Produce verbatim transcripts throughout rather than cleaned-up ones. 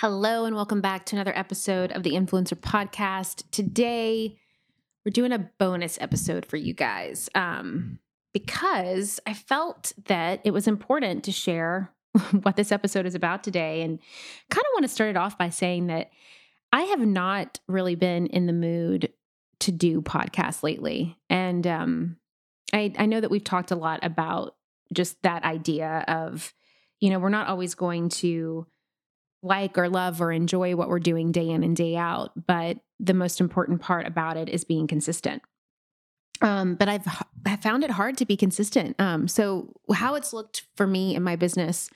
Hello and welcome back to another episode of the Influencer Podcast. Today, we're doing a bonus episode for you guys um, because I felt that it was important to share what this episode is about today, and kind of want to start it off by saying that I have not really been in the mood to do podcasts lately, and um, I, I know that we've talked a lot about just that idea of, you know, we're not always going to like or love or enjoy what we're doing day in and day out, but the most important part about it is being consistent. Um, but I've I found it hard to be consistent. Um, so how it's looked for me in my business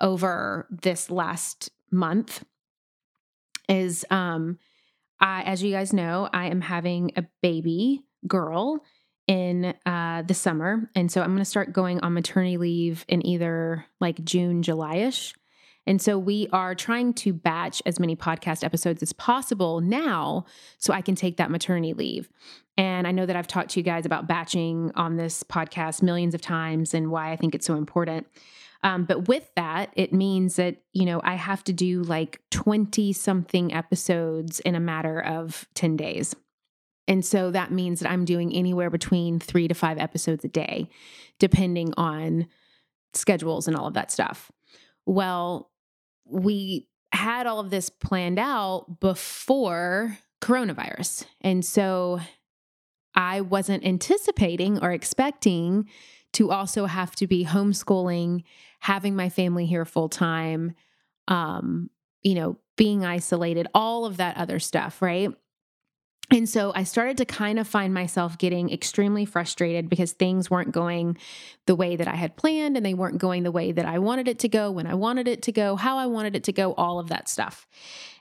over this last month is, um, I, as you guys know, I am having a baby girl in uh, the summer, and so I'm going to start going on maternity leave in either like June, July-ish. And so we are trying to batch as many podcast episodes as possible now so I can take that maternity leave. And I know that I've talked to you guys about batching on this podcast millions of times and why I think it's so important. Um, but with that, it means that, you know, I have to do like twenty something episodes in a matter of ten days. And so that means that I'm doing anywhere between three to five episodes a day, depending on schedules and all of that stuff. Well, we had all of this planned out before coronavirus. And so I wasn't anticipating or expecting to also have to be homeschooling, having my family here full time, um, you know, being isolated, all of that other stuff, right? And so I started to kind of find myself getting extremely frustrated because things weren't going the way that I had planned, and they weren't going the way that I wanted it to go, when I wanted it to go, how I wanted it to go, all of that stuff.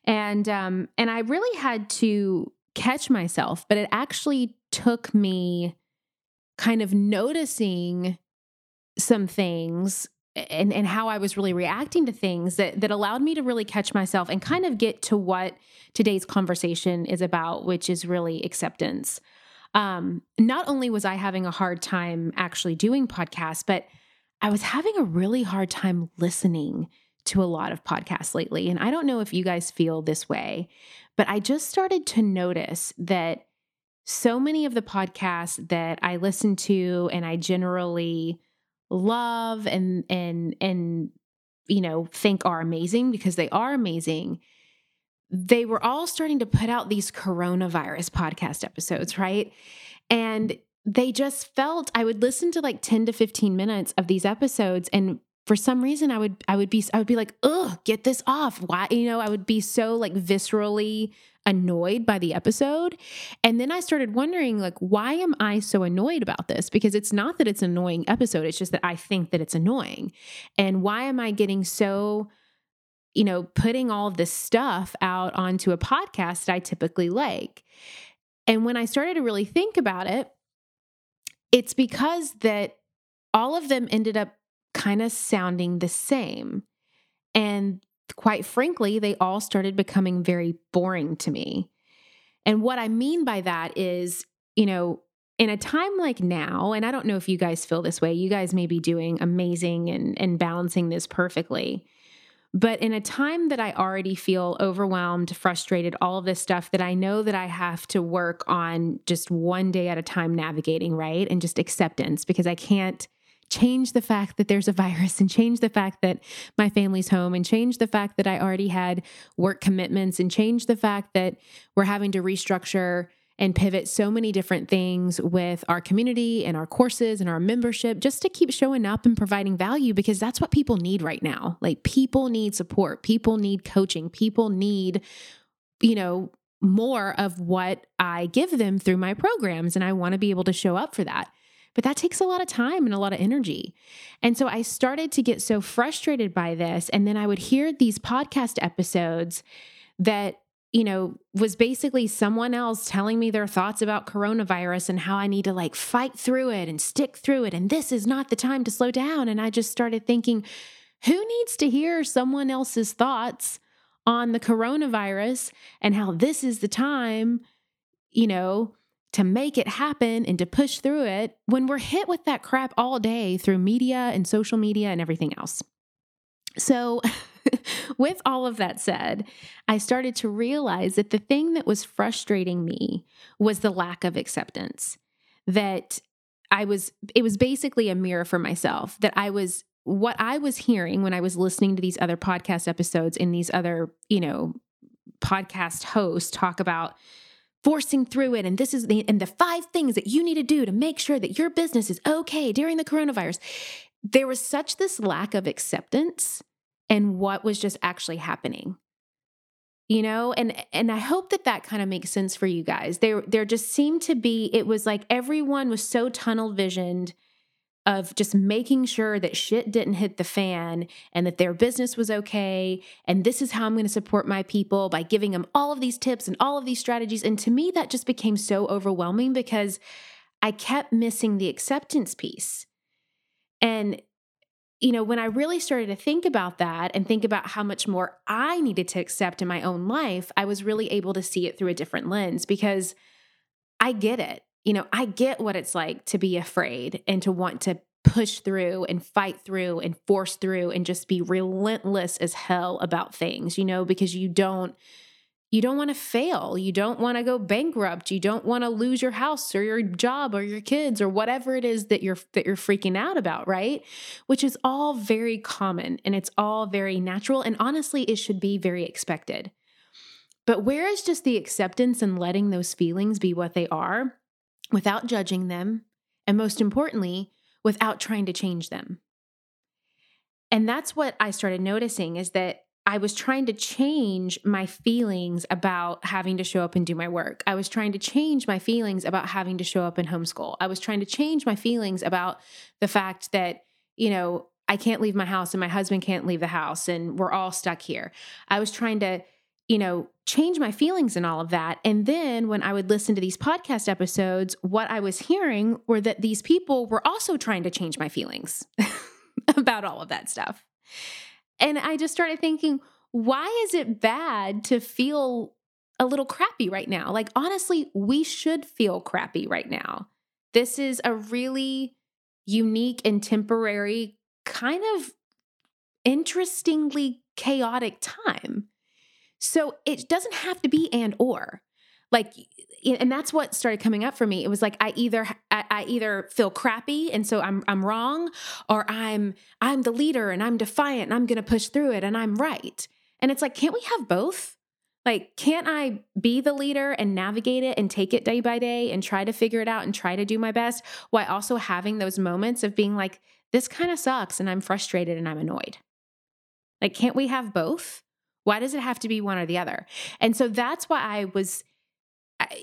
And, um, and I really had to catch myself, but it actually took me kind of noticing some things and, and how I was really reacting to things that, that allowed me to really catch myself and kind of get to what today's conversation is about, which is really acceptance. Um, not only was I having a hard time actually doing podcasts, but I was having a really hard time listening to a lot of podcasts lately. And I don't know if you guys feel this way, but I just started to notice that so many of the podcasts that I listen to and I generally love and, and, and, you know, think are amazing because they are amazing. They were all starting to put out these coronavirus podcast episodes, right? And they just felt, I would listen to like ten to fifteen minutes of these episodes. And for some reason I would, I would be, I would be like, ugh, get this off. Why? You know, I would be so like viscerally annoyed by the episode. And then I started wondering, like, why am I so annoyed about this? Because it's not that it's an annoying episode. It's just that I think that it's annoying. And why am I getting so, you know, putting all of this stuff out onto a podcast that I typically like? And when I started to really think about it, it's because that all of them ended up kind of sounding the same. And quite frankly, they all started becoming very boring to me. And what I mean by that is, you know, in a time like now, and I don't know if you guys feel this way, you guys may be doing amazing and, and balancing this perfectly, but in a time that I already feel overwhelmed, frustrated, all of this stuff that I know that I have to work on just one day at a time navigating, right? And just acceptance, because I can't change the fact that there's a virus and change the fact that my family's home and change the fact that I already had work commitments and change the fact that we're having to restructure and pivot so many different things with our community and our courses and our membership just to keep showing up and providing value, because that's what people need right now. Like, people need support. People need coaching. People need, you know, more of what I give them through my programs. And I want to be able to show up for that. But that takes a lot of time and a lot of energy. And so I started to get so frustrated by this. And then I would hear these podcast episodes that, you know, was basically someone else telling me their thoughts about coronavirus and how I need to like fight through it and stick through it. And this is not the time to slow down. And I just started thinking, who needs to hear someone else's thoughts on the coronavirus and how this is the time, you know, to make it happen and to push through it when we're hit with that crap all day through media and social media and everything else. So with all of that said, I started to realize that the thing that was frustrating me was the lack of acceptance, that I was, it was basically a mirror for myself, that I was, what I was hearing when I was listening to these other podcast episodes and these other, you know, podcast hosts talk about forcing through it. And this is the, and the five things that you need to do to make sure that your business is okay during the coronavirus. There was such this lack of acceptance and what was just actually happening, you know? And, and I hope that that kind of makes sense for you guys. There, there just seemed to be, it was like everyone was so tunnel visioned of just making sure that shit didn't hit the fan and that their business was okay. And this is how I'm going to support my people by giving them all of these tips and all of these strategies. And to me, that just became so overwhelming because I kept missing the acceptance piece. And, you know, when I really started to think about that and think about how much more I needed to accept in my own life, I was really able to see it through a different lens because I get it. You know, I get what it's like to be afraid and to want to push through and fight through and force through and just be relentless as hell about things, you know, because you don't, you don't want to fail. You don't want to go bankrupt. You don't want to lose your house or your job or your kids or whatever it is that you're, that you're freaking out about, right? Which is all very common and it's all very natural. And honestly, it should be very expected. But where is just the acceptance and letting those feelings be what they are, without judging them, and most importantly, without trying to change them? And that's what I started noticing, is that I was trying to change my feelings about having to show up and do my work. I was trying to change my feelings about having to show up and homeschool. I was trying to change my feelings about the fact that, you know, I can't leave my house and my husband can't leave the house and we're all stuck here. I was trying to, you know, change my feelings and all of that. And then when I would listen to these podcast episodes, what I was hearing were that these people were also trying to change my feelings about all of that stuff. And I just started thinking, why is it bad to feel a little crappy right now? Like, honestly, we should feel crappy right now. This is a really unique and temporary, kind of interestingly chaotic time. So it doesn't have to be and or, like, and that's what started coming up for me. It was like, I either, I, I either feel crappy and so I'm, I'm wrong, or I'm, I'm the leader and I'm defiant and I'm going to push through it and I'm right. And it's like, can't we have both? Like, can't I be the leader and navigate it and take it day by day and try to figure it out and try to do my best while also having those moments of being like, this kind of sucks and I'm frustrated and I'm annoyed? Like, can't we have both? Why does it have to be one or the other? And so that's why I was,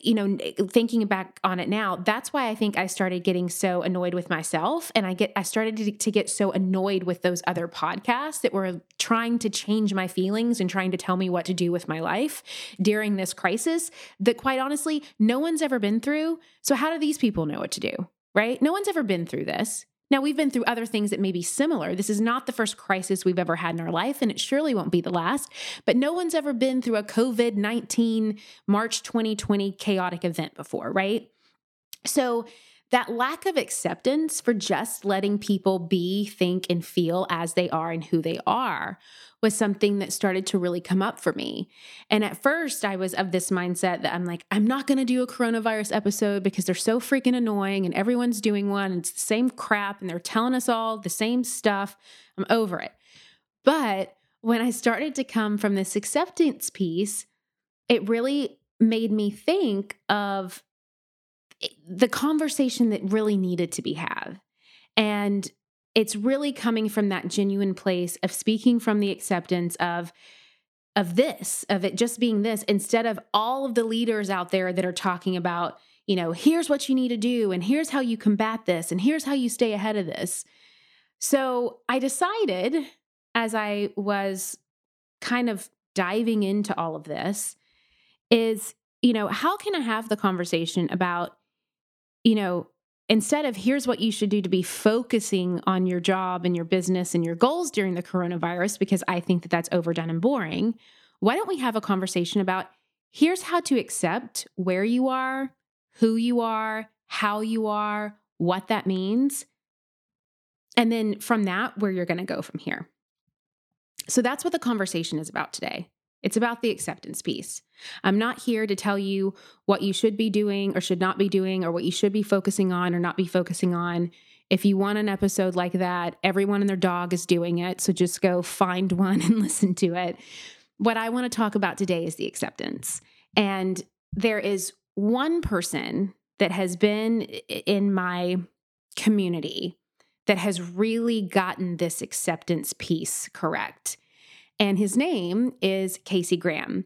you know, thinking back on it now, that's why I think I started getting so annoyed with myself. And I get, I started to, to get so annoyed with those other podcasts that were trying to change my feelings and trying to tell me what to do with my life during this crisis that, quite honestly, no one's ever been through. So how do these people know what to do, right? No one's ever been through this. Now, we've been through other things that may be similar. This is not the first crisis we've ever had in our life, and it surely won't be the last, but no one's ever been through a covid nineteen March twenty twenty chaotic event before, right? So that lack of acceptance for just letting people be, think, and feel as they are and who they are was something that started to really come up for me. And at first I was of this mindset that I'm like, I'm not going to do a coronavirus episode because they're so freaking annoying and everyone's doing one. And it's the same crap and they're telling us all the same stuff. I'm over it. But when I started to come from this acceptance piece, it really made me think of the conversation that really needed to be had. And it's really coming from that genuine place of speaking from the acceptance of, of this, of it just being this, instead of all of the leaders out there that are talking about, you know, here's what you need to do and here's how you combat this and here's how you stay ahead of this. So I decided, as I was kind of diving into all of this, is, you know, how can I have the conversation about, you know, instead of here's what you should do to be focusing on your job and your business and your goals during the coronavirus, because I think that that's overdone and boring, why don't we have a conversation about here's how to accept where you are, who you are, how you are, what that means, and then from that, where you're going to go from here. So that's what the conversation is about today. It's about the acceptance piece. I'm not here to tell you what you should be doing or should not be doing or what you should be focusing on or not be focusing on. If you want an episode like that, everyone and their dog is doing it. So just go find one and listen to it. What I want to talk about today is the acceptance. And there is one person that has been in my community that has really gotten this acceptance piece correct. And his name is Casey Graham.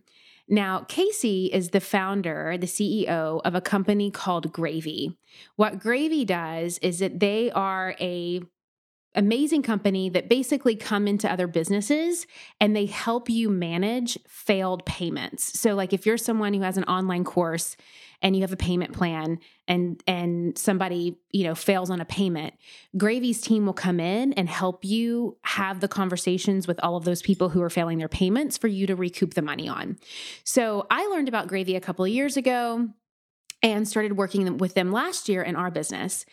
Now, Casey is the founder, the C E O of a company called Gravy. What Gravy does is that they are a amazing company that basically come into other businesses and they help you manage failed payments. So like if you're someone who has an online course and you have a payment plan and and somebody, you know, fails on a payment, Gravy's team will come in and help you have the conversations with all of those people who are failing their payments for you to recoup the money on. So I learned about Gravy a couple of years ago and started working with them last year in our business.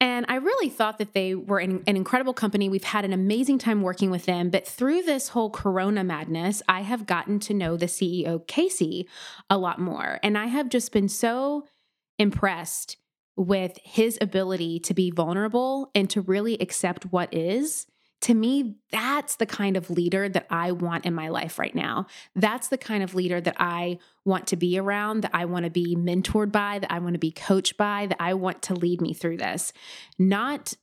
And I really thought that they were an, an incredible company. We've had an amazing time working with them. But through this whole Corona madness, I have gotten to know the C E O, Casey, a lot more. And I have just been so impressed with his ability to be vulnerable and to really accept what is. To me, that's the kind of leader that I want in my life right now. That's the kind of leader that I want to be around, that I want to be mentored by, that I want to be coached by, that I want to lead me through this. Not,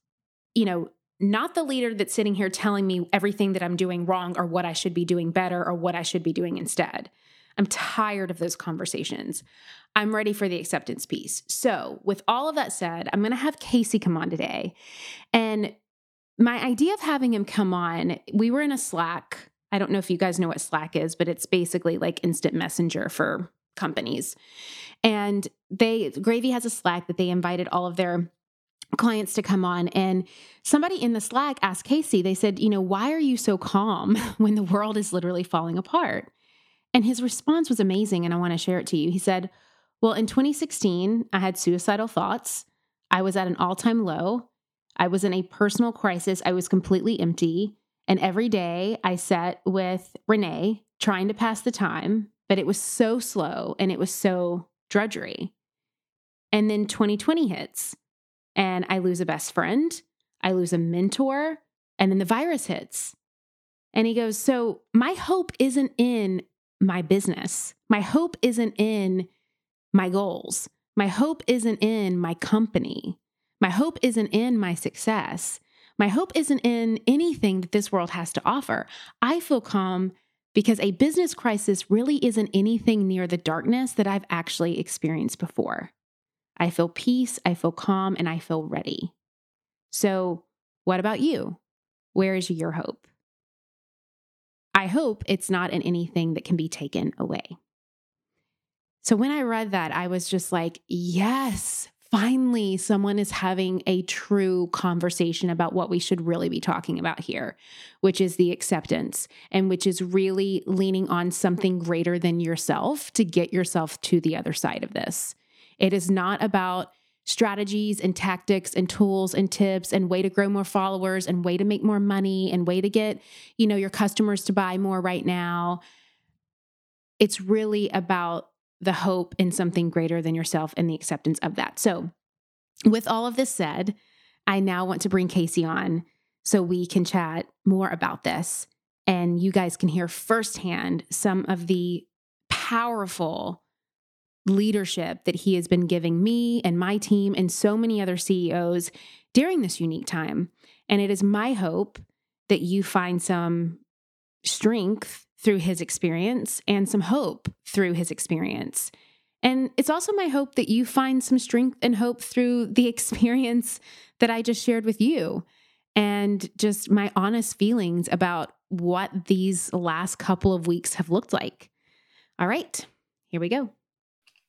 you know, not the leader that's sitting here telling me everything that I'm doing wrong or what I should be doing better or what I should be doing instead. I'm tired of those conversations. I'm ready for the acceptance piece. So with all of that said, I'm going to have Casey come on today. And my idea of having him come on, we were in a Slack. I don't know if you guys know what Slack is, but it's basically like instant messenger for companies. And they, Gravy has a Slack that they invited all of their clients to come on. And somebody in the Slack asked Casey, they said, you know, why are you so calm when the world is literally falling apart? And his response was amazing. And I want to share it to you. He said, well, in twenty sixteen, I had suicidal thoughts. I was at an all-time low. I was in a personal crisis. I was completely empty. And every day I sat with Renee trying to pass the time, but it was so slow and it was so drudgery. And then twenty twenty hits and I lose a best friend. I lose a mentor. And then the virus hits. And he goes, so my hope isn't in my business. My hope isn't in my goals. My hope isn't in my company. My hope isn't in my success. My hope isn't in anything that this world has to offer. I feel calm because a business crisis really isn't anything near the darkness that I've actually experienced before. I feel peace, I feel calm, and I feel ready. So what about you? Where is your hope? I hope it's not in anything that can be taken away. So when I read that, I was just like, yes. Finally, someone is having a true conversation about what we should really be talking about here, which is the acceptance and which is really leaning on something greater than yourself to get yourself to the other side of this. It is not about strategies and tactics and tools and tips and way to grow more followers and way to make more money and way to get, you know, your customers to buy more right now. It's really about the hope in something greater than yourself and the acceptance of that. So with all of this said, I now want to bring Casey on so we can chat more about this and you guys can hear firsthand some of the powerful leadership that he has been giving me and my team and so many other C E Os during this unique time. And it is my hope that you find some strength through his experience and some hope through his experience. And it's also my hope that you find some strength and hope through the experience that I just shared with you and just my honest feelings about what these last couple of weeks have looked like. All right, here we go.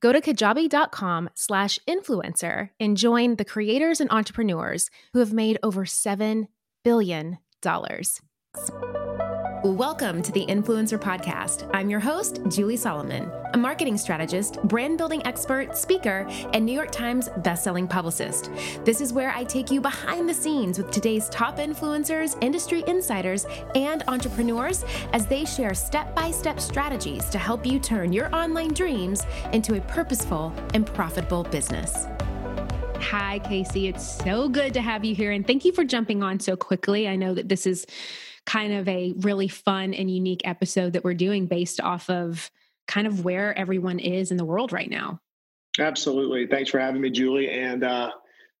Go to kajabi.com slash influencer and join the creators and entrepreneurs who have made over seven billion dollars. Welcome to the Influencer Podcast. I'm your host, Julie Solomon, a marketing strategist, brand building expert, speaker, and New York Times bestselling publicist. This is where I take you behind the scenes with today's top influencers, industry insiders, and entrepreneurs as they share step-by-step strategies to help you turn your online dreams into a purposeful and profitable business. Hi, Casey. It's so good to have you here, and thank you for jumping on so quickly. I know that this is kind of a really fun and unique episode that we're doing based off of kind of where everyone is in the world right now. Absolutely. Thanks for having me, Julie. And uh,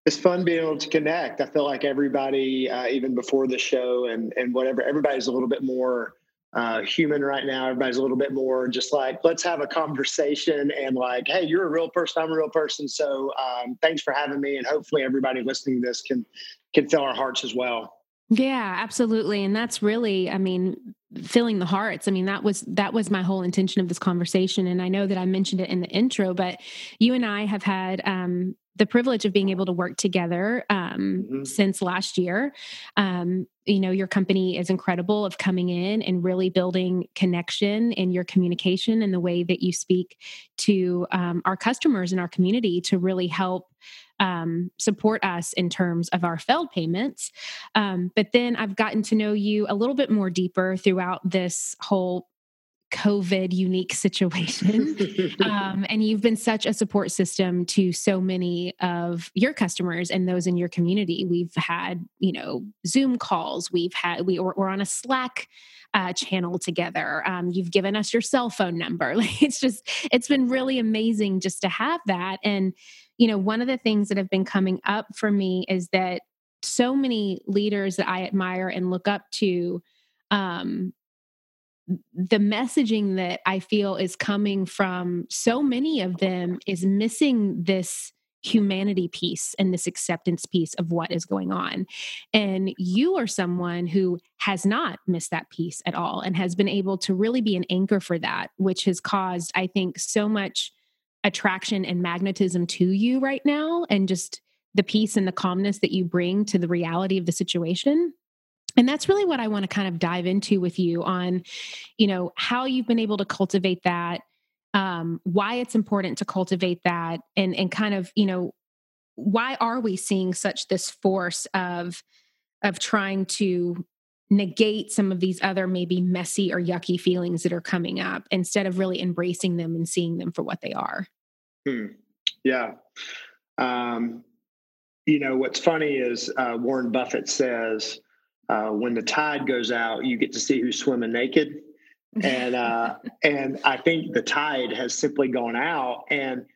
it's fun being able to connect. I feel like everybody, uh, even before the show and, and whatever, everybody's a little bit more uh, human right now. Everybody's a little bit more just like, let's have a conversation and like, hey, you're a real person. I'm a real person. So um, thanks for having me. And hopefully everybody listening to this can, can fill our hearts as well. Yeah, absolutely. And that's really, I mean, filling the hearts. I mean, that was, that was my whole intention of this conversation. And I know that I mentioned it in the intro, but you and I have had, um, the privilege of being able to work together, um, mm-hmm. since last year. Um, you know, your company is incredible of coming in and really building connection in your communication and the way that you speak to, um, our customers and our community to really help, um, support us in terms of our failed payments. Um, but then I've gotten to know you a little bit more deeper throughout this whole COVID unique situation. um, and you've been such a support system to so many of your customers and those in your community. We've had, you know, Zoom calls. We've had, we, we're, we're on a Slack uh, channel together. Um, you've given us your cell phone number. Like it's just, it's been really amazing just to have that. And, you know, one of the things that have been coming up for me is that so many leaders that I admire and look up to, um, the messaging that I feel is coming from so many of them is missing this humanity piece and this acceptance piece of what is going on. And you are someone who has not missed that piece at all and has been able to really be an anchor for that, which has caused, I think, so much attraction and magnetism to you right now, and just the peace and the calmness that you bring to the reality of the situation. And that's really what I want to kind of dive into with you on, you know, how you've been able to cultivate that, um, why it's important to cultivate that, and and kind of, you know, why are we seeing such this force of of trying to negate some of these other maybe messy or yucky feelings that are coming up instead of really embracing them and seeing them for what they are? Hmm. Yeah. Um, you know, what's funny is uh, Warren Buffett says, uh, when the tide goes out, you get to see who's swimming naked. And, uh, and I think the tide has simply gone out, and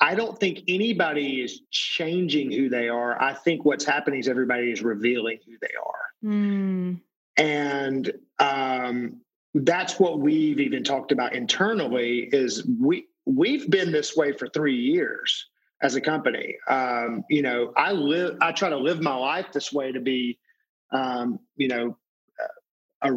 I don't think anybody is changing who they are. I think what's happening is everybody is revealing who they are. Mm. And, um, that's what we've even talked about internally is we, we've been this way for three years as a company. Um, you know, I live, I try to live my life this way to be, um, you know, a,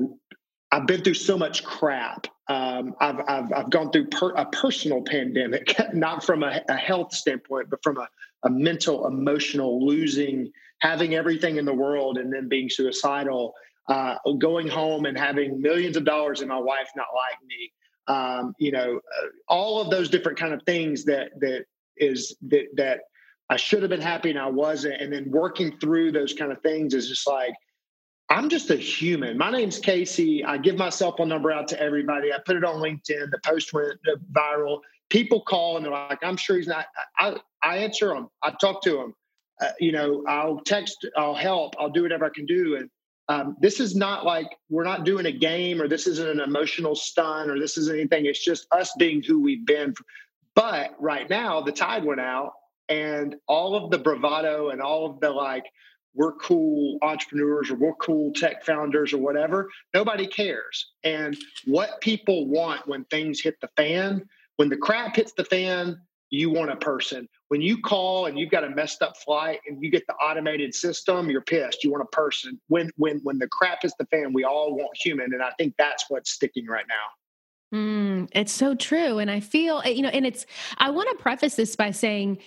I've been through so much crap. Um, I've, I've, I've gone through per, a personal pandemic, not from a, a health standpoint, but from a, a mental, emotional, losing, having everything in the world and then being suicidal, uh, going home and having millions of dollars and my wife not like me. Um, you know, uh, all of those different kind of things that, that is, that, that I should have been happy and I wasn't. And then working through those kind of things is just like, I'm just a human. My name's Casey. I give my cell phone number out to everybody. I put it on LinkedIn. The post went viral. People call and they're like, I'm sure he's not. I, I answer them. I talk to them. Uh, you know, I'll text, I'll help, I'll do whatever I can do. And um, this is not like, we're not doing a game or this isn't an emotional stunt or this isn't anything. It's just us being who we've been. But right now the tide went out and all of the bravado and all of the like, we're cool entrepreneurs or we're cool tech founders or whatever, nobody cares. And what people want when things hit the fan, when the crap hits the fan, you want a person. When you call and you've got a messed up flight and you get the automated system, you're pissed. You want a person. When when when the crap hits the fan, we all want human. And I think that's what's sticking right now. Mm, it's so true. And I feel, you know, and it's, I want to preface this by saying,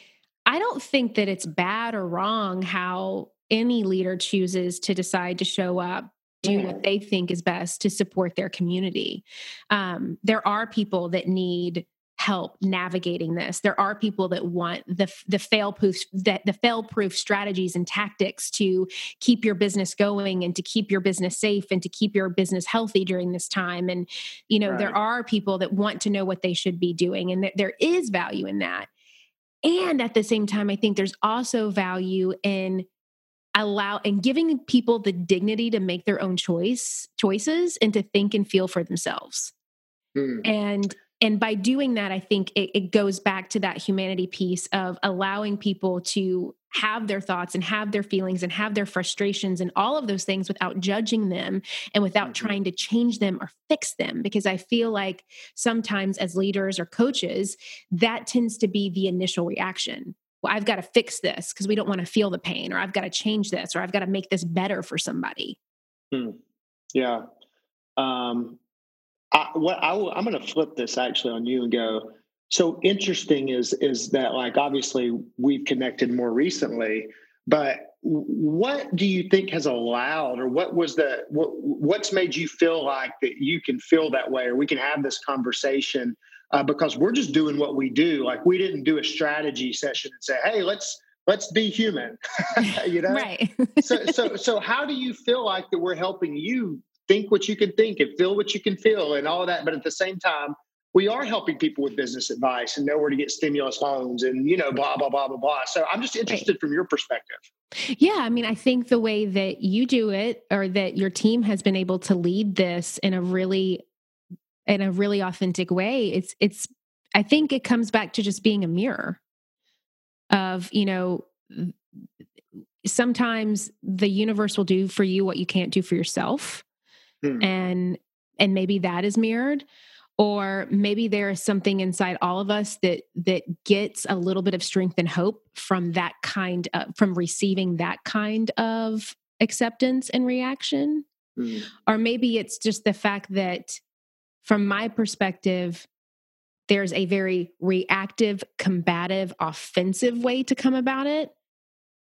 I don't think that it's bad or wrong how any leader chooses to decide to show up, do what they think is best to support their community. Um, there are people that need help navigating this. There are people that want the the fail-proof that the fail-proof strategies and tactics to keep your business going and to keep your business safe and to keep your business healthy during this time. And you know, right. There are people that want to know what they should be doing, and th- there is value in that. And at the same time, I think there's also value in allow and giving people the dignity to make their own choice choices and to think and feel for themselves. Mm. And, and by doing that, I think it, it goes back to that humanity piece of allowing people to have their thoughts and have their feelings and have their frustrations and all of those things without judging them and without mm-hmm. trying to change them or fix them. Because I feel like sometimes as leaders or coaches, that tends to be the initial reaction. Well, I've got to fix this because we don't want to feel the pain, or I've got to change this, or I've got to make this better for somebody. Hmm. Yeah. Um, I, what I, I'm going to flip this actually on you and go, so interesting is, is that like, obviously we've connected more recently, but what do you think has allowed, or what was the, what, what's made you feel like that you can feel that way, or we can have this conversation? Uh, because we're just doing what we do. Like we didn't do a strategy session and say, "Hey, let's let's be human." You know, right? so, so, so, how do you feel like that we're helping you think what you can think and feel what you can feel and all of that? But at the same time, we are helping people with business advice and know where to get stimulus loans and you know, blah blah blah blah blah. So, I'm just interested right. from your perspective. Yeah, I mean, I think the way that you do it, or that your team has been able to lead this in a really in a really authentic way. It's, it's, I think it comes back to just being a mirror of, you know, sometimes the universe will do for you what you can't do for yourself. Hmm. And, and maybe that is mirrored, or maybe there is something inside all of us that, that gets a little bit of strength and hope from that kind of, from receiving that kind of acceptance and reaction. Hmm. Or maybe it's just the fact that, from my perspective, there's a very reactive, combative, offensive way to come about it,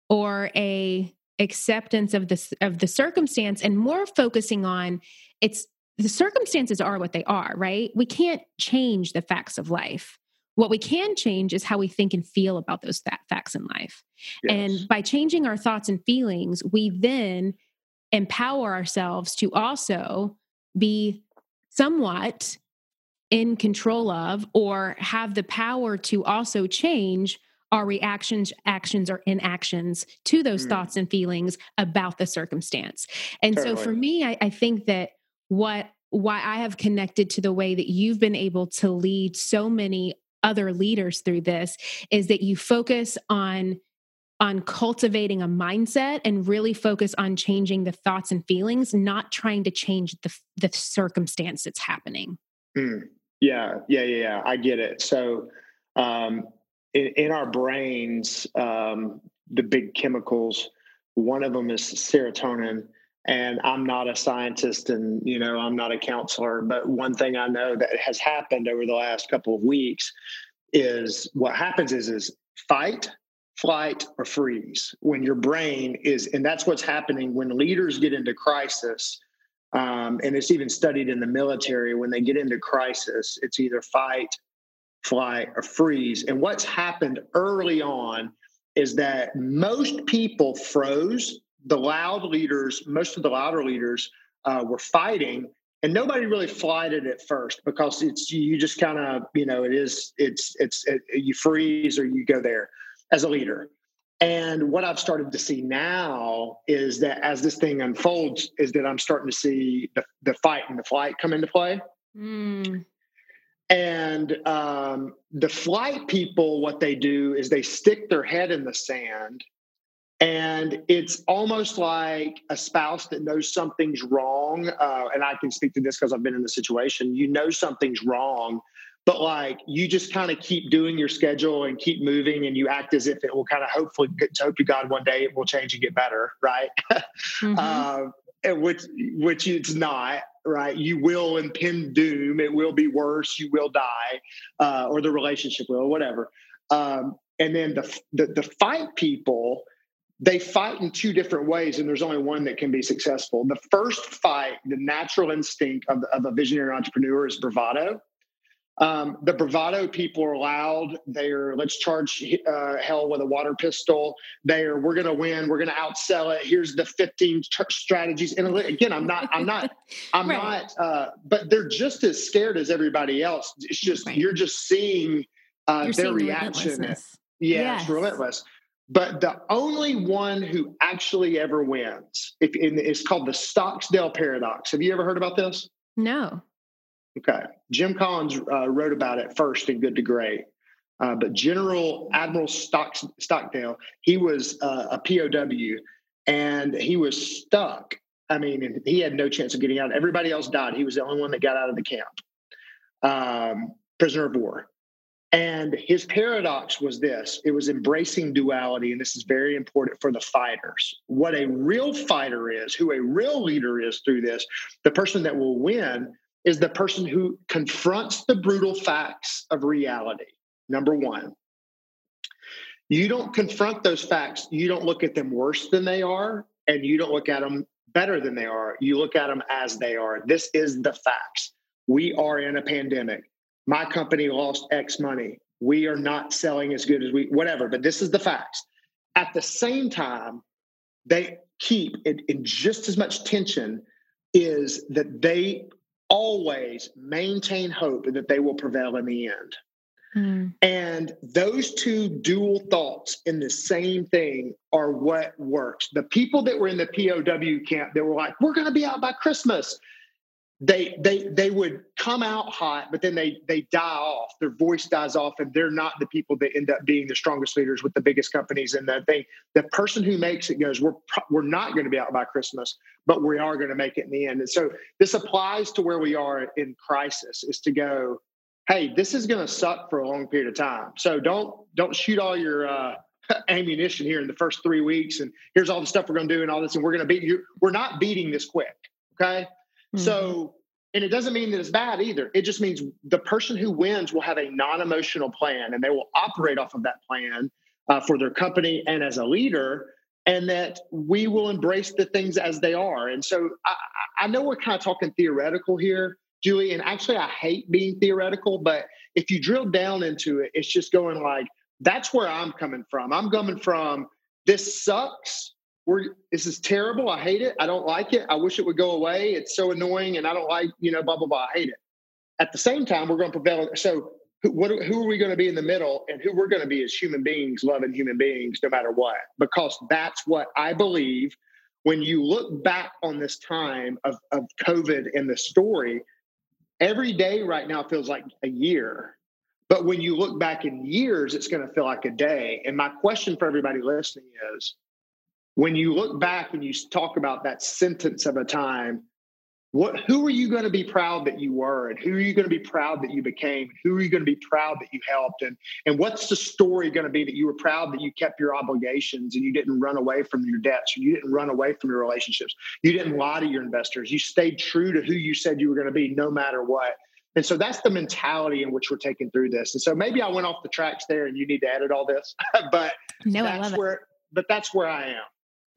or a acceptance of this, of the circumstance, and more focusing on it's the circumstances are what they are, right? We can't change the facts of life. What we can change is how we think and feel about those th- facts in life. Yes. And by changing our thoughts and feelings, we then empower ourselves to also be somewhat in control of, or have the power to also change our reactions, actions, or inactions to those mm. thoughts and feelings about the circumstance. And totally. So for me, I, I think that what why I have connected to the way that you've been able to lead so many other leaders through this is that you focus on on cultivating a mindset and really focus on changing the thoughts and feelings, not trying to change the the circumstance that's happening. Mm. Yeah, yeah, yeah, yeah. I get it. So um, in, in our brains, um, the big chemicals, one of them is serotonin. And I'm not a scientist and, you know, I'm not a counselor. But one thing I know that has happened over the last couple of weeks is what happens is, is fight, flight, or freeze when your brain is. And that's what's happening when leaders get into crisis. Um, and it's even studied in the military. When they get into crisis, it's either fight, flight, or freeze. And what's happened early on is that most people froze. The loud leaders, most of the louder leaders uh, were fighting, and nobody really flighted at first because it's you just kind of, you know, it is, it's, it's, it, you freeze or you go there as a leader. And what I've started to see now is that as this thing unfolds, is that I'm starting to see the, the fight and the flight come into play. Mm. And um, the flight people, what they do is they stick their head in the sand, and it's almost like a spouse that knows something's wrong. Uh, and I can speak to this because I've been in the situation. You know something's wrong, but like you just kind of keep doing your schedule and keep moving, and you act as if it will kind of hopefully get to hope to God one day it will change and get better, right? Mm-hmm. uh, and which which it's not, right? You will impend doom. It will be worse. You will die, uh, or the relationship will, whatever. Um, and then the the, the fight people. They fight in two different ways, and there's only one that can be successful. The first fight, the natural instinct of, of a visionary entrepreneur is bravado. Um, the bravado people are loud. They're, let's charge uh, hell with a water pistol. They're, we're going to win. We're going to outsell it. Here's the fifteen t- strategies. And again, I'm not, I'm not, I'm right. not, uh, but they're just as scared as everybody else. It's just, right. you're just seeing uh, you're their seeing reaction. Yeah, yes. It's relentless. But the only one who actually ever wins, if in, it's called the Stocksdale Paradox. Have you ever heard about this? No. Okay. Jim Collins uh, wrote about it first in Good to Great. Uh, but General Admiral Stocks, Stockdale, he was uh, a P O W, and he was stuck. I mean, he had no chance of getting out. Everybody else died. He was the only one that got out of the camp. Um, prisoner of war. And his paradox was this. It was embracing duality, and this is very important for the fighters. What a real fighter is, who a real leader is through this, the person that will win is the person who confronts the brutal facts of reality, number one. You don't confront those facts. You don't look at them worse than they are, and you don't look at them better than they are. You look at them as they are. This is the facts. We are in a pandemic. My company lost X money. We are not selling as good as we, whatever, but this is the facts. At the same time, they keep in, in just as much tension is that they always maintain hope that they will prevail in the end. Mm. And those two dual thoughts in the same thing are what works. The people that were in the P O W camp that were like, we're going to be out by Christmas. They they they would come out hot, but then they they die off. Their voice dies off, and they're not the people that end up being the strongest leaders with the biggest companies. And the thing, the person who makes it goes, we're we're not going to be out by Christmas, but we are going to make it in the end. And so this applies to where we are in crisis: is to go, hey, this is going to suck for a long period of time. So don't don't shoot all your uh, ammunition here in the first three weeks. And here's all the stuff we're going to do, and all this, and we're going to beat you. We're not beating this quick, okay? Mm-hmm. So, and it doesn't mean that it's bad either. It just means the person who wins will have a non-emotional plan, and they will operate off of that plan uh, for their company and as a leader. and that we will embrace the things as they are. And so I, I know we're kind of talking theoretical here, Julie, and actually I hate being theoretical, but if you drill down into it, it's just going like, that's where I'm coming from. I'm coming from, this sucks. We're, this is terrible. I hate it. I don't like it. I wish it would go away. It's so annoying and I don't like, you know, blah, blah, blah. I hate it. At the same time, we're going to prevail. So who, what, who are we going to be in the middle, and who we're going to be as human beings, loving human beings, no matter what, because that's what I believe. When you look back on this time of, of COVID and the story, every day right now feels like a year, but when you look back in years, it's going to feel like a day. And my question for everybody listening is, when you look back and you talk about that sentence of a time, What, who are you going to be proud that you were, and who are you going to be proud that you became? Who are you going to be proud that you helped? And, and what's the story going to be that you were proud that you kept your obligations and you didn't run away from your debts, you didn't run away from your relationships, you didn't lie to your investors, you stayed true to who you said you were going to be no matter what? And so that's the mentality in which we're taking through this. And so maybe I went off the tracks there and you need to edit all this, but, no, that's I love where, it. but that's where I am.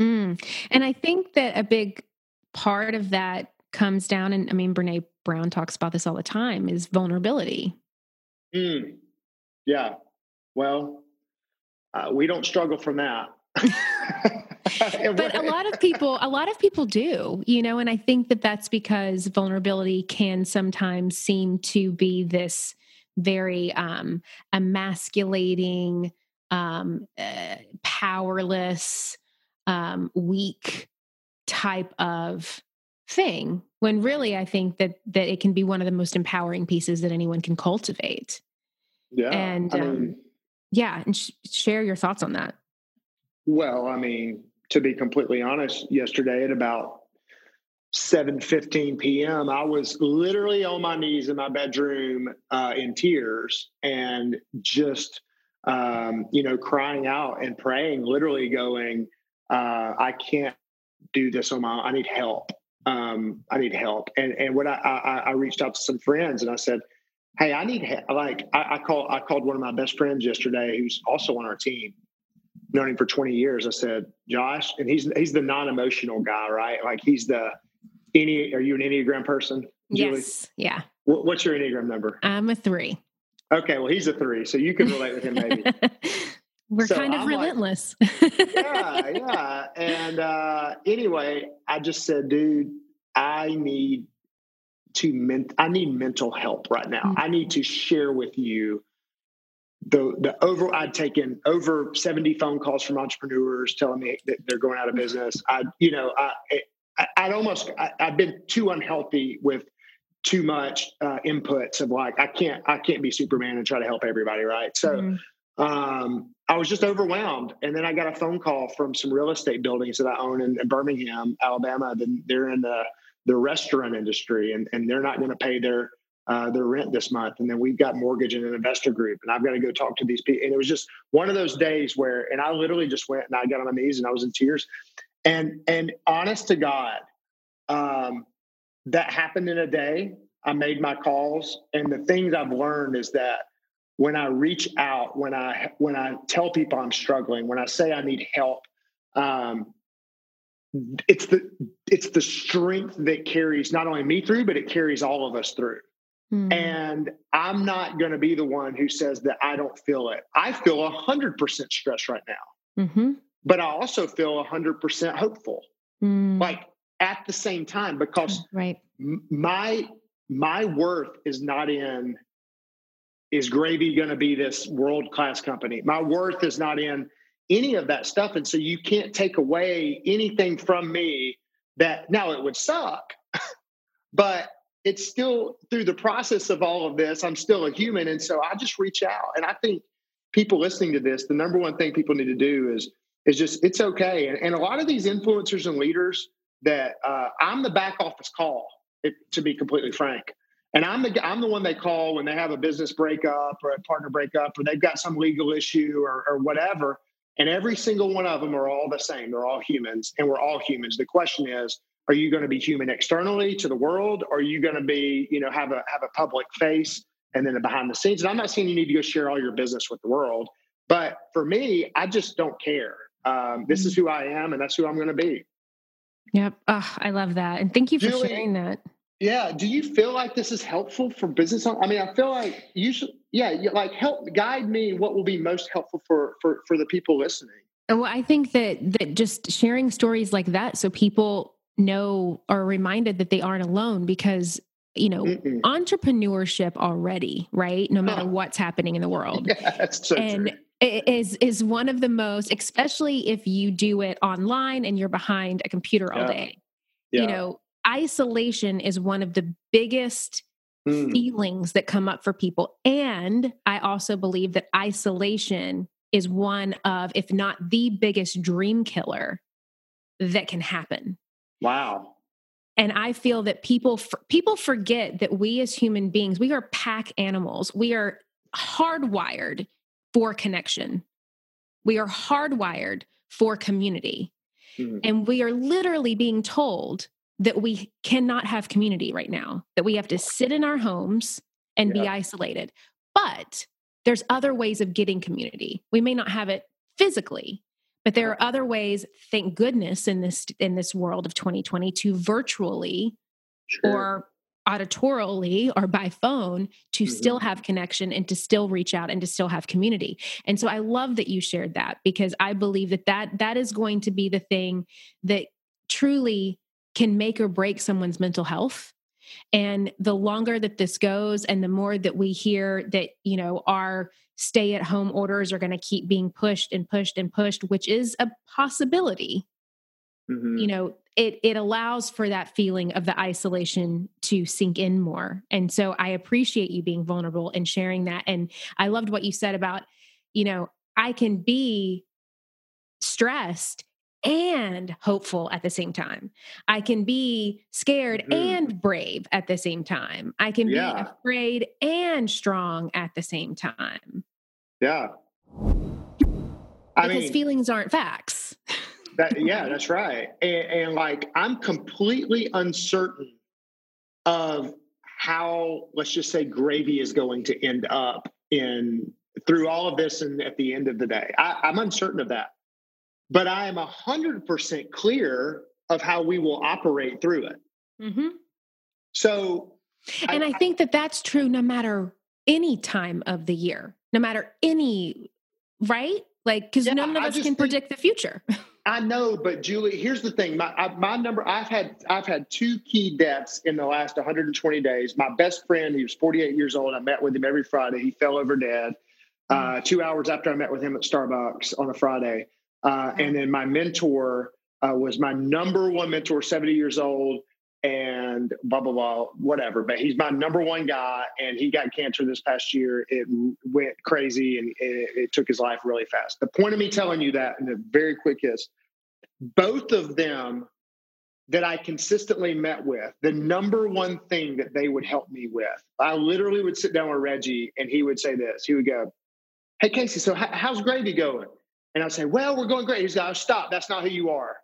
Mm. And I think that a big part of that comes down, and I mean, Brene Brown talks about this all the time, is vulnerability. Mm. Yeah. Well, uh, we don't struggle from that. But a lot of people, a lot of people do, you know, and I think that that's because vulnerability can sometimes seem to be this very um, emasculating, um, uh, powerless, um, weak type of thing, when really I think that that it can be one of the most empowering pieces that anyone can cultivate. Yeah. And um, I mean, yeah, and sh- share your thoughts on that. Well, I mean, to be completely honest, yesterday at about seven fifteen p.m., I was literally on my knees in my bedroom uh, in tears and just, um, you know, crying out and praying, literally going, uh, I can't do this on my own. I need help. Um, I need help. And, and when I, I, I reached out to some friends and I said, hey, I need help. Like I, I call, I called one of my best friends yesterday, who's also on our team, known him for twenty years. I said, Josh, and he's, he's the non-emotional guy, right? Like he's the, any, are you an Enneagram person, Julie? Yes. Yeah. W- what's your Enneagram number? I'm a three. Okay. Well, he's a three. So you can relate with him maybe. We're so kind of I'm relentless. Like, yeah, yeah. And uh, anyway, I just said, dude, I need to men- I need mental help right now. Mm-hmm. I need to share with you the the over. I'd taken over seventy phone calls from entrepreneurs telling me that they're going out of business. I, you know, I, I I'd almost I, I've been too unhealthy with too much uh, inputs of like I can't I can't be Superman and try to help everybody, right? So. Mm-hmm. Um, I was just overwhelmed. And then I got a phone call from some real estate buildings that I own in, in Birmingham, Alabama. They're in the, the restaurant industry and, and they're not going to pay their, uh, their rent this month. And then we've got mortgage and an investor group and I've got to go talk to these people. And it was just one of those days where, and I literally just went and I got on my knees and I was in tears and, and honest to God, um, that happened in a day. I made my calls, and the things I've learned is that when I reach out, when I when I tell people I'm struggling, when I say I need help, um, it's the it's the strength that carries not only me through, but it carries all of us through. Mm-hmm. And I'm not going to be the one who says that I don't feel it. I feel one hundred percent stress right now, mm-hmm. but I also feel one hundred percent hopeful, mm-hmm. like at the same time, because right. my my worth is not in. Is Gravy going to be this world-class company? My worth is not in any of that stuff. And so you can't take away anything from me that, now it would suck, but it's still through the process of all of this, I'm still a human. And so I just reach out. And I think people listening to this, the number one thing people need to do is, is just, it's okay. And, and a lot of these influencers and leaders that uh, I'm the back office call, if, to be completely frank. And I'm the I'm the one they call when they have a business breakup or a partner breakup, or they've got some legal issue or, or whatever. And every single one of them are all the same. They're all humans, and we're all humans. The question is, are you going to be human externally to the world? Or are you going to be, you know, have a have a public face and then a behind the scenes? And I'm not saying you need to go share all your business with the world, but for me, I just don't care. Um, this is who I am, and that's who I'm going to be. Yep. Oh, I love that. And thank you for Julie, sharing that. Yeah. Do you feel like this is helpful for business? I mean, I feel like you should, yeah, like help guide me what will be most helpful for, for, for the people listening. Well, I think that, that just sharing stories like that, so people know, are reminded that they aren't alone, because you know, mm-mm. entrepreneurship already, right? No matter what's happening in the world. Yeah, that's so and true. It is, is one of the most, especially if you do it online and you're behind a computer all yeah. day, yeah. you know, isolation is one of the biggest mm. feelings that come up for people. And I also believe that isolation is one of, if not the biggest dream killer that can happen. Wow. And I feel that people, people forget that we as human beings, we are pack animals. We are hardwired for connection. We are hardwired for community. Mm-hmm. And we are literally being told that we cannot have community right now, that we have to sit in our homes and yeah. be isolated. But there's other ways of getting community. We may not have it physically, but there are other ways, thank goodness, in this in this world of twenty twenty to virtually sure. or auditorily or by phone to mm-hmm. still have connection and to still reach out and to still have community. And so I love that you shared that, because I believe that that, that is going to be the thing that truly can make or break someone's mental health. And the longer that this goes and the more that we hear that, you know, our stay-at-home orders are going to keep being pushed and pushed and pushed, which is a possibility, mm-hmm. you know, it it allows for that feeling of the isolation to sink in more. And so I appreciate you being vulnerable and sharing that. And I loved what you said about, you know, I can be stressed and hopeful at the same time. I can be scared mm-hmm. and brave at the same time. I can yeah. be afraid and strong at the same time. Yeah. I because mean, feelings aren't facts. That, yeah, that's right. And, and like, I'm completely uncertain of how, let's just say, Gravy is going to end up in through all of this. And at the end of the day, I, I'm uncertain of that. But I am one hundred percent clear of how we will operate through it. Mm-hmm. So, and I, I think that that's true no matter any time of the year, no matter any, right? Like, because yeah, none of I us can predict think, the future. I know, but Julie, here's the thing. My I, my number, I've had I've had two key deaths in the last one hundred twenty days. My best friend, he was forty-eight years old. I met with him every Friday. He fell over dead. Mm-hmm. Uh, two hours after I met with him at Starbucks on a Friday. Uh, and then my mentor uh, was my number one mentor, seventy years old, and blah, blah, blah, whatever. But he's my number one guy, and he got cancer this past year. It went crazy, and it, it took his life really fast. The point of me telling you that, and the very quick is, both of them that I consistently met with, the number one thing that they would help me with, I literally would sit down with Reggie, and he would say this. He would go, hey, Casey, so h- how's Gravy going? And I'd say, well, we're going great. He's like, oh, stop. That's not who you are.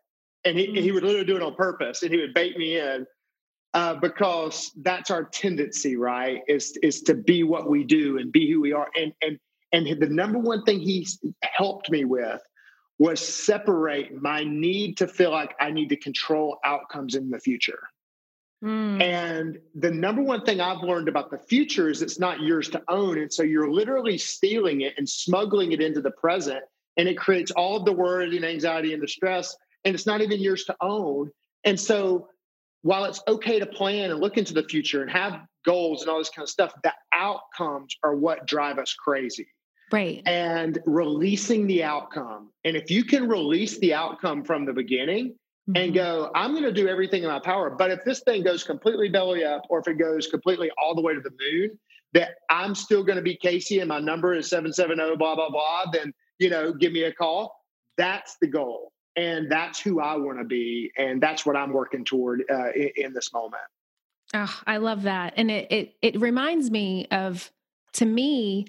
And he, he would literally do it on purpose. And he would bait me in uh, because that's our tendency, right? Is, is to be what we do and be who we are. And, and, and the number one thing he helped me with was separate my need to feel like I need to control outcomes in the future. Mm. And the number one thing I've learned about the future is it's not yours to own. And so you're literally stealing it and smuggling it into the present. And it creates all of the worry and anxiety and the stress, and it's not even yours to own. And so while it's okay to plan and look into the future and have goals and all this kind of stuff, the outcomes are what drive us crazy. Right. And releasing the outcome. And if you can release the outcome from the beginning mm-hmm. and go, I'm going to do everything in my power, but if this thing goes completely belly up or if it goes completely all the way to the moon, that I'm still going to be Casey and my number is seven seven zero, blah, blah, blah, then you know, give me a call. That's the goal. And that's who I want to be. And that's what I'm working toward uh, in, in this moment. Oh, I love that. And it, it, it reminds me of, to me,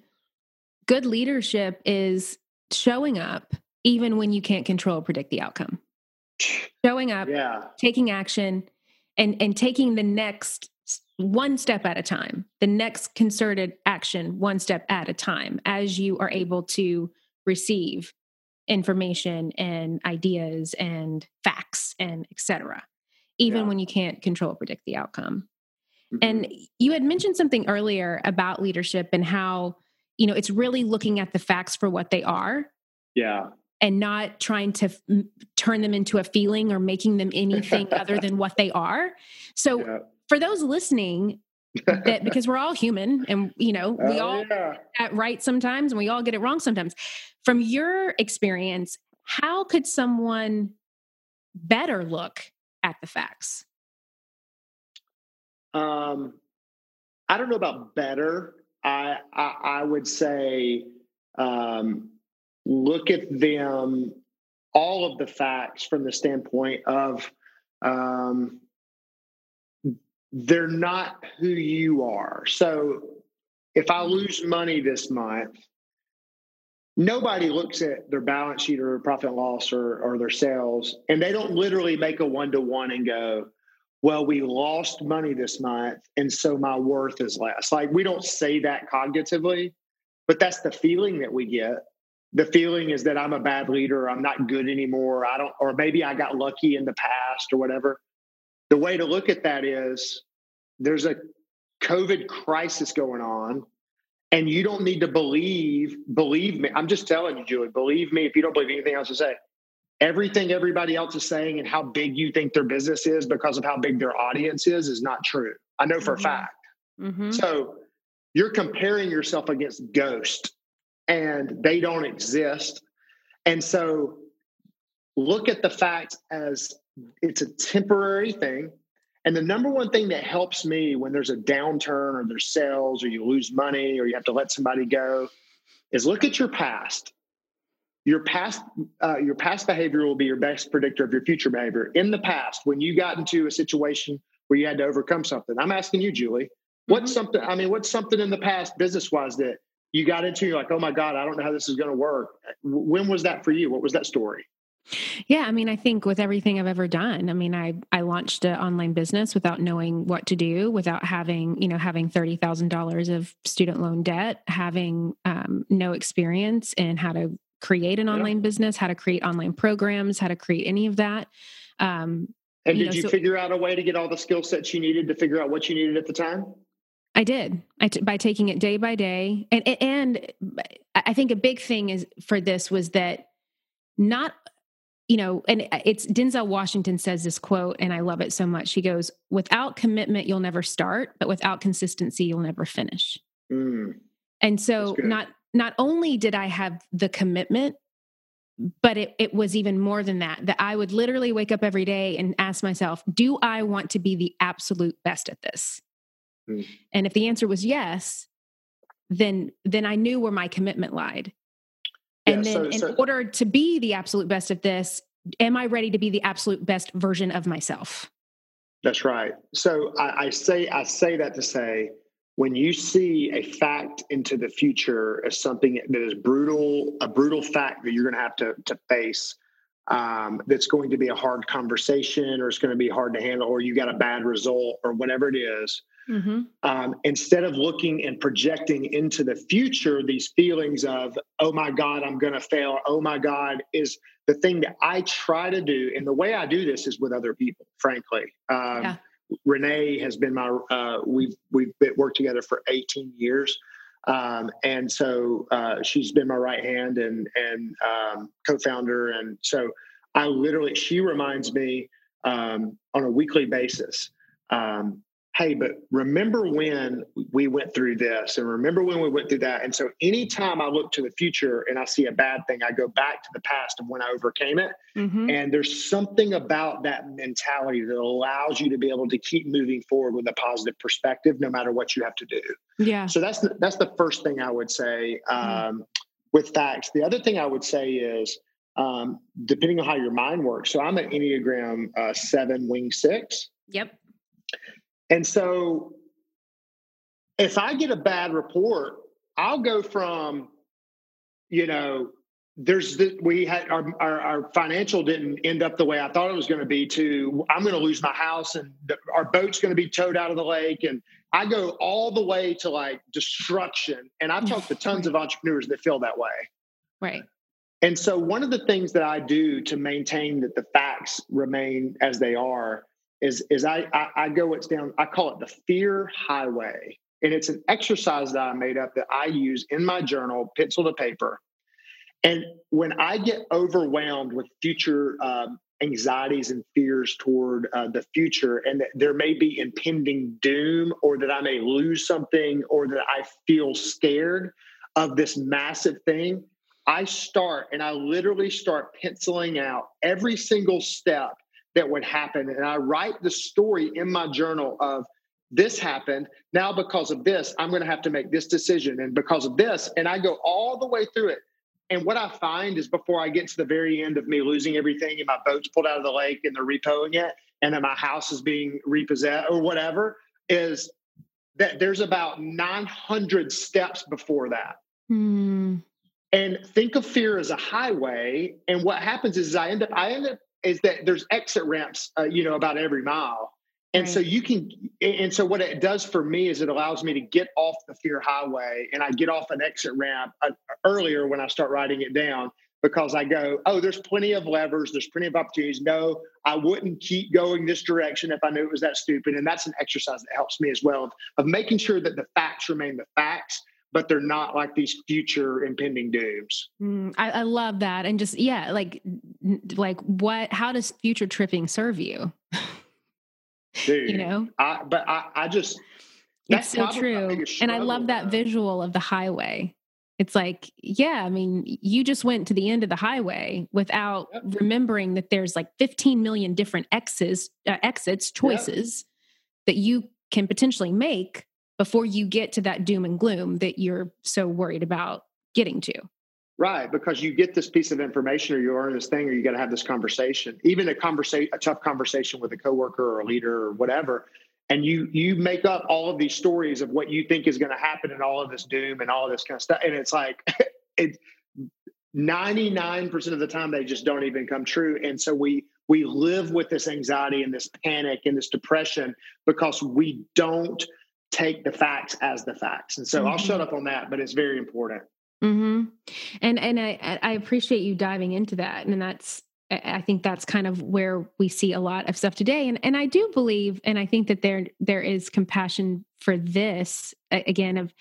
good leadership is showing up even when you can't control or predict the outcome. Showing up, yeah. taking action, and, and taking the next one step at a time, the next concerted action, one step at a time, as you are able to receive information and ideas and facts and et cetera, even yeah. when you can't control or predict the outcome. Mm-hmm. And you had mentioned something earlier about leadership and how, you know, it's really looking at the facts for what they are. Yeah. And not trying to f- turn them into a feeling or making them anything other than what they are. So yeah. for those listening, that, because we're all human and, you know, we oh, all yeah. get that right sometimes and we all get it wrong sometimes. From your experience, how could someone better look at the facts? Um, I don't know about better. I, I, I would say, um, look at them, all of the facts from the standpoint of, um, they're not who you are. So if I lose money this month, nobody looks at their balance sheet or profit and loss or, or their sales, and they don't literally make a one-to-one and go, well, we lost money this month, and so my worth is less. Like, we don't say that cognitively, but that's the feeling that we get. The feeling is that I'm a bad leader, I'm not good anymore, I don't, or maybe I got lucky in the past or whatever. The way to look at that is there's a COVID crisis going on, and you don't need to believe, believe me. I'm just telling you, Julie, believe me if you don't believe anything else to say. Everything everybody else is saying and how big you think their business is because of how big their audience is, is not true. I know for mm-hmm. a fact. Mm-hmm. So you're comparing yourself against ghosts, and they don't exist. And so look at the facts as it's a temporary thing. And the number one thing that helps me when there's a downturn or there's sales or you lose money or you have to let somebody go is look at your past. Your past, uh, your past behavior will be your best predictor of your future behavior. In the past, when you got into a situation where you had to overcome something, I'm asking you, Julie, what's mm-hmm. something, I mean, what's something in the past business-wise that you got into, you're like, oh my God, I don't know how this is going to work. When was that for you? What was that story? Yeah. I mean, I think with everything I've ever done, I mean, I, I launched an online business without knowing what to do, without having, you know, having thirty thousand dollars of student loan debt, having um, no experience in how to create an online yeah. business, how to create online programs, how to create any of that. Um, and did you, know, you so, figure out a way to get all the skill sets you needed to figure out what you needed at the time? I did I t- by taking it day by day. And, and I think a big thing is for this was that not, you know, and it's Denzel Washington says this quote, and I love it so much. He goes, without commitment, you'll never start, but without consistency, you'll never finish. Mm. And so not, not only did I have the commitment, but it, it was even more than that, that I would literally wake up every day and ask myself, do I want to be the absolute best at this? Mm. And if the answer was yes, then, then I knew where my commitment lied. And yeah, then so, so, in order to be the absolute best at this, am I ready to be the absolute best version of myself? That's right. So I, I say I say that to say, when you see a fact into the future as something that is brutal, a brutal fact that you're going to have to, to face, um, that's going to be a hard conversation, or it's going to be hard to handle, or you got a bad result, or whatever it is, mm-hmm. um, instead of looking and projecting into the future these feelings of, oh my God, I'm going to fail, oh my God, is the thing that I try to do. And the way I do this is with other people, frankly. Um, yeah. Renee has been my, uh, we've, we've worked together for eighteen years. Um, and so, uh, she's been my right hand and, and, um, co-founder. And so I literally, she reminds me, um, on a weekly basis, um, hey, but remember when we went through this, and remember when we went through that. And so anytime I look to the future and I see a bad thing, I go back to the past of when I overcame it. Mm-hmm. And there's something about that mentality that allows you to be able to keep moving forward with a positive perspective, no matter what you have to do. Yeah. So that's the, that's the first thing I would say um, mm-hmm. with facts. The other thing I would say is, um, depending on how your mind works. So I'm an Enneagram uh, seven wing six. Yep. And so if I get a bad report, I'll go from, you know, there's the, we had our, our, our financial didn't end up the way I thought it was going to be, to I'm going to lose my house, and the, our boat's going to be towed out of the lake. And I go all the way to like destruction. And I've talked to tons of entrepreneurs that feel that way. Right. And so one of the things that I do to maintain that the facts remain as they are is, is I, I, I go it's down, I call it the fear highway. And it's an exercise that I made up that I use in my journal, pencil to paper. And when I get overwhelmed with future um, anxieties and fears toward uh, the future, and that there may be impending doom, or that I may lose something, or that I feel scared of this massive thing, I start and I literally start penciling out every single step that would happen. And I write the story in my journal of, this happened. Now, because of this, I'm going to have to make this decision. And because of this, and I go all the way through it. And what I find is before I get to the very end of me losing everything and my boat's pulled out of the lake and they're repoing it and then my house is being repossessed or whatever, is that there's about nine hundred steps before that. Mm. And think of fear as a highway. And what happens is I end up, I end up is that there's exit ramps, uh, you know, about every mile. And right. so you can, and so what it does for me is it allows me to get off the fear highway, and I get off an exit ramp earlier when I start writing it down, because I go, oh, there's plenty of levers. There's plenty of opportunities. No, I wouldn't keep going this direction if I knew it was that stupid. And that's an exercise that helps me as well of, of making sure that the facts remain the facts, but they're not like these future impending dooms. Mm, I, I love that. And just, yeah, like, like what, how does future tripping serve you? Dude, you know, I, but I, I just, that's so true. And I love that visual of the highway. It's like, yeah, I mean, you just went to the end of the highway without yep. remembering that there's like fifteen million different X's, uh, exits, choices yep. that you can potentially make before you get to that doom and gloom that you're so worried about getting to. Right, because you get this piece of information, or you learn this thing, or you got to have this conversation, even a conversation, a tough conversation with a coworker or a leader or whatever, and you you make up all of these stories of what you think is going to happen and all of this doom and all of this kind of stuff, and it's like, it ninety-nine percent of the time they just don't even come true, and so we we live with this anxiety and this panic and this depression because we don't take the facts as the facts, and so mm-hmm. I'll shut up on that, but it's very important. Hmm. And, and I, I appreciate you diving into that. And that's, I think that's kind of where we see a lot of stuff today. And, and I do believe, and I think that there, there is compassion for this again of,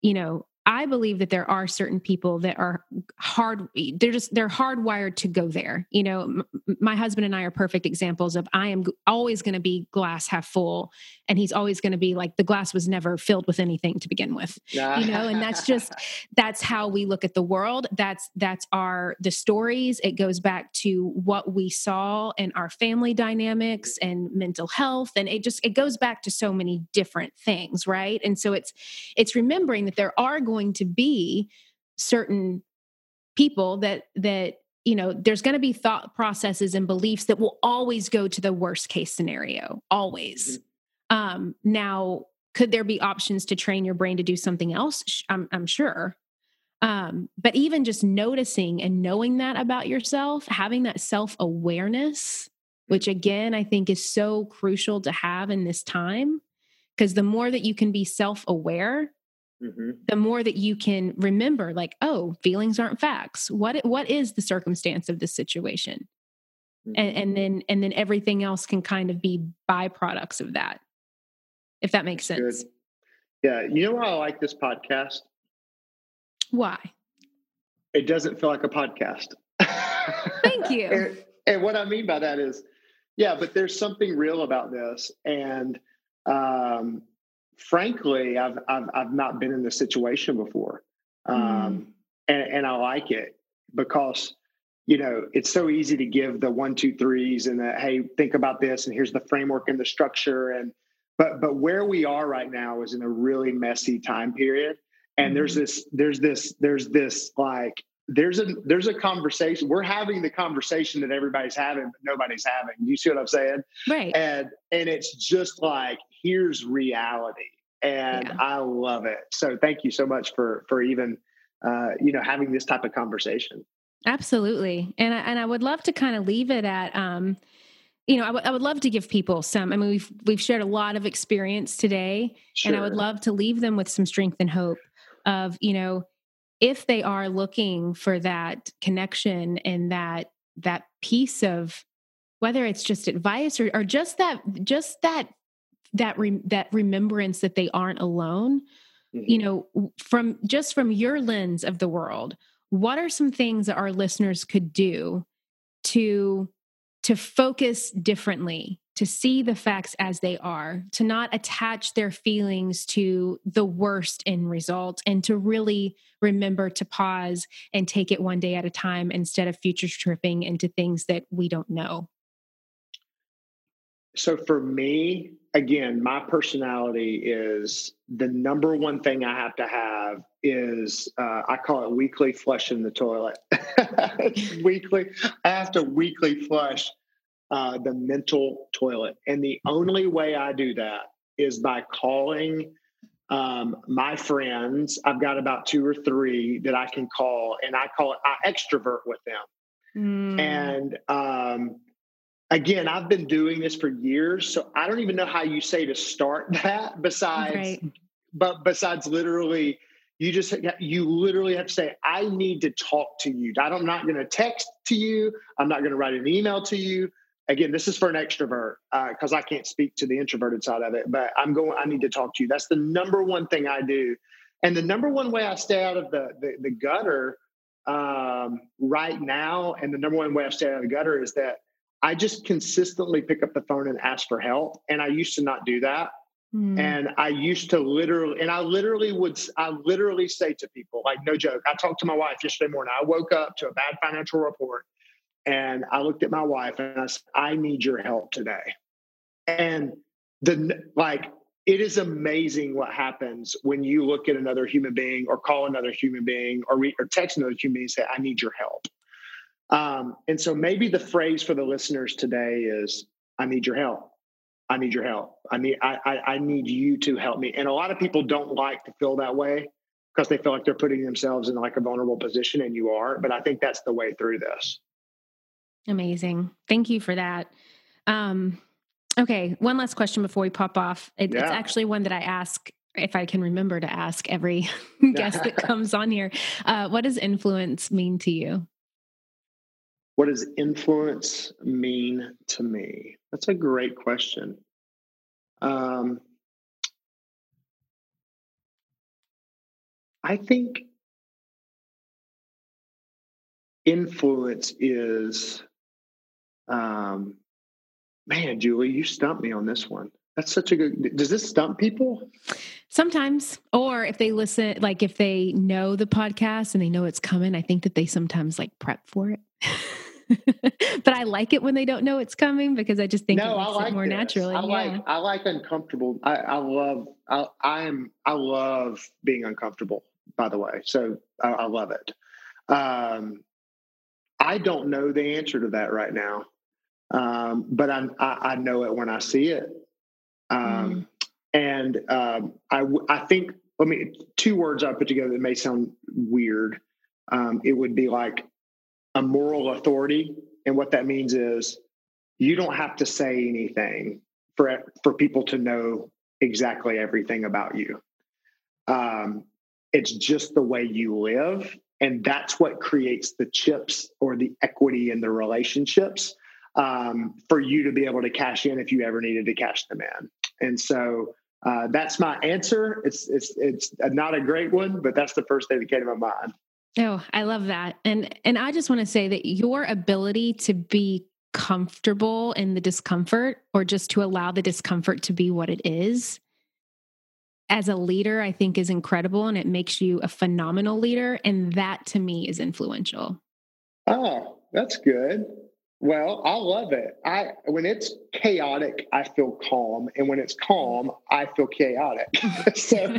you know, I believe that there are certain people that are hard, they're just, they're hardwired to go there. You know, m- my husband and I are perfect examples of, I am g- always going to be glass half full. And he's always going to be like, the glass was never filled with anything to begin with, nah. you know? And that's just, that's how we look at the world. That's, that's our, the stories, it goes back to what we saw and our family dynamics and mental health. And it just, it goes back to so many different things. Right. And so it's, it's remembering that there are going going to be certain people that, that, you know, there's going to be thought processes and beliefs that will always go to the worst case scenario, always. Mm-hmm. Um, now, could there be options to train your brain to do something else? I'm, I'm sure. Um, but even just noticing and knowing that about yourself, having that self-awareness, which again, I think is so crucial to have in this time, because the more that you can be self-aware, mm-hmm. the more that you can remember, like, oh, feelings aren't facts. What, what is the circumstance of this situation? Mm-hmm. And, and then, and then everything else can kind of be byproducts of that. If that makes sense. Good. Yeah. You know why I like this podcast? Why? It doesn't feel like a podcast. Thank you. and, and what I mean by that is, yeah, but there's something real about this. And, um, frankly, I've, I've, I've not been in this situation before. Um, mm. and, and I like it because, you know, it's so easy to give the one, two, threes and the, hey, think about this and here's the framework and the structure. And, but, but where we are right now is in a really messy time period. And mm. there's this, there's this, there's this, like, there's a, there's a conversation. We're having the conversation that everybody's having, but nobody's having. You see what I'm saying? Right. And, and it's just like, here's reality. And yeah. I love it. So thank you so much for, for even, uh, you know, having this type of conversation. Absolutely. And I, and I would love to kind of leave it at, um, you know, I, w- I would love to give people some, I mean, we've, we've shared a lot of experience today, sure. and I would love to leave them with some strength and hope of, you know, if they are looking for that connection and that that piece of, whether it's just advice or, or just that just that that re, that remembrance that they aren't alone, mm-hmm. you know, from just from your lens of the world, what are some things that our listeners could do to to focus differently, to see the facts as they are, to not attach their feelings to the worst end result, and to really remember to pause and take it one day at a time instead of future tripping into things that we don't know? So for me, again, my personality is the number one thing I have to have is, uh, I call it weekly flushing the toilet. Weekly, I have to weekly flush uh, the mental toilet. And the only way I do that is by calling um, my friends. I've got about two or three that I can call, and I call it, I extrovert with them. Mm. And, um, Again, I've been doing this for years, so I don't even know how you say to start that besides, right. but besides literally, you just, you literally have to say, I need to talk to you. I'm not going to text to you. I'm not going to write an email to you. Again, this is for an extrovert because uh, I can't speak to the introverted side of it, but I'm going, I need to talk to you. That's the number one thing I do. And the number one way I stay out of the the, the gutter um, right now, and the number one way I stay out of the gutter is that I just consistently pick up the phone and ask for help. And I used to not do that. Mm. And I used to literally, and I literally would, I literally say to people, like, no joke. I talked to my wife yesterday morning. I woke up to a bad financial report and I looked at my wife and I said, I need your help today. And the, like, it is amazing what happens when you look at another human being or call another human being or re, or text another human being and say, I need your help. Um, and so maybe the phrase for the listeners today is, I need your help. I need your help. I need, I, I, I need you to help me. And a lot of people don't like to feel that way because they feel like they're putting themselves in like a vulnerable position, and you are, but I think that's the way through this. Amazing. Thank you for that. Um, okay. One last question before we pop off. It, yeah. It's actually one that I ask, if I can remember to ask every guest that comes on here. Uh, what does influence mean to you? What does influence mean to me? That's a great question. Um, I think influence is, um, man, Julie, you stumped me on this one. That's such a good, does this stump people? Sometimes, or if they listen, like if they know the podcast and they know it's coming, I think that they sometimes like prep for it. But I like it when they don't know it's coming because I just think no, it makes I like it more this. naturally. I yeah. like I like uncomfortable. I, I love I I am I love being uncomfortable, by the way. So I, I love it. Um, I don't know the answer to that right now, um, but I, I I know it when I see it, um, mm. and um, I I think I mean two words I put together that may sound weird. Um, it would be like a moral authority. And what that means is you don't have to say anything for, for people to know exactly everything about you. Um, it's just the way you live. And that's what creates the chips or the equity in the relationships um, for you to be able to cash in if you ever needed to cash them in. And so uh, that's my answer. It's, it's, it's not a great one, but that's the first thing that came to my mind. Oh, I love that. And and I just want to say that your ability to be comfortable in the discomfort, or just to allow the discomfort to be what it is, as a leader, I think is incredible, and it makes you a phenomenal leader. And that to me is influential. Oh, that's good. Well, I love it. I when it's chaotic, I feel calm, and when it's calm, I feel chaotic. so,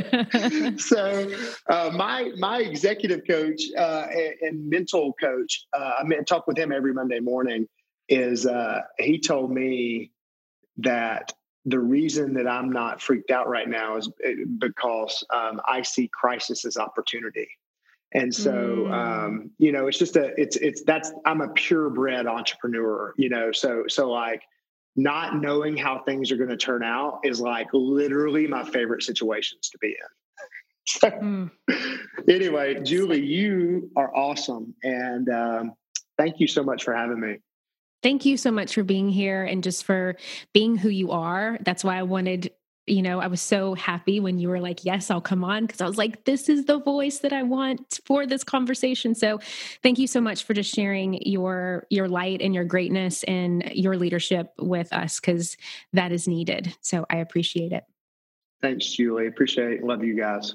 so uh, my my executive coach uh, and, and mental coach, uh, I mean, I talk with him every Monday morning. Is uh, he told me that the reason that I'm not freaked out right now is because um, I see crisis as opportunity. And so, um, you know, it's just a, it's, it's, that's, I'm a purebred entrepreneur, you know? So, so like not knowing how things are going to turn out is like literally my favorite situations to be in. Mm. Anyway, Julie, you are awesome. And um, thank you so much for having me. Thank you so much for being here and just for being who you are. That's why I wanted, you know, I was so happy when you were like, yes, I'll come on. Cause I was like, this is the voice that I want for this conversation. So thank you so much for just sharing your, your light and your greatness and your leadership with us. Cause that is needed. So I appreciate it. Thanks, Julie. Appreciate it. Love you guys.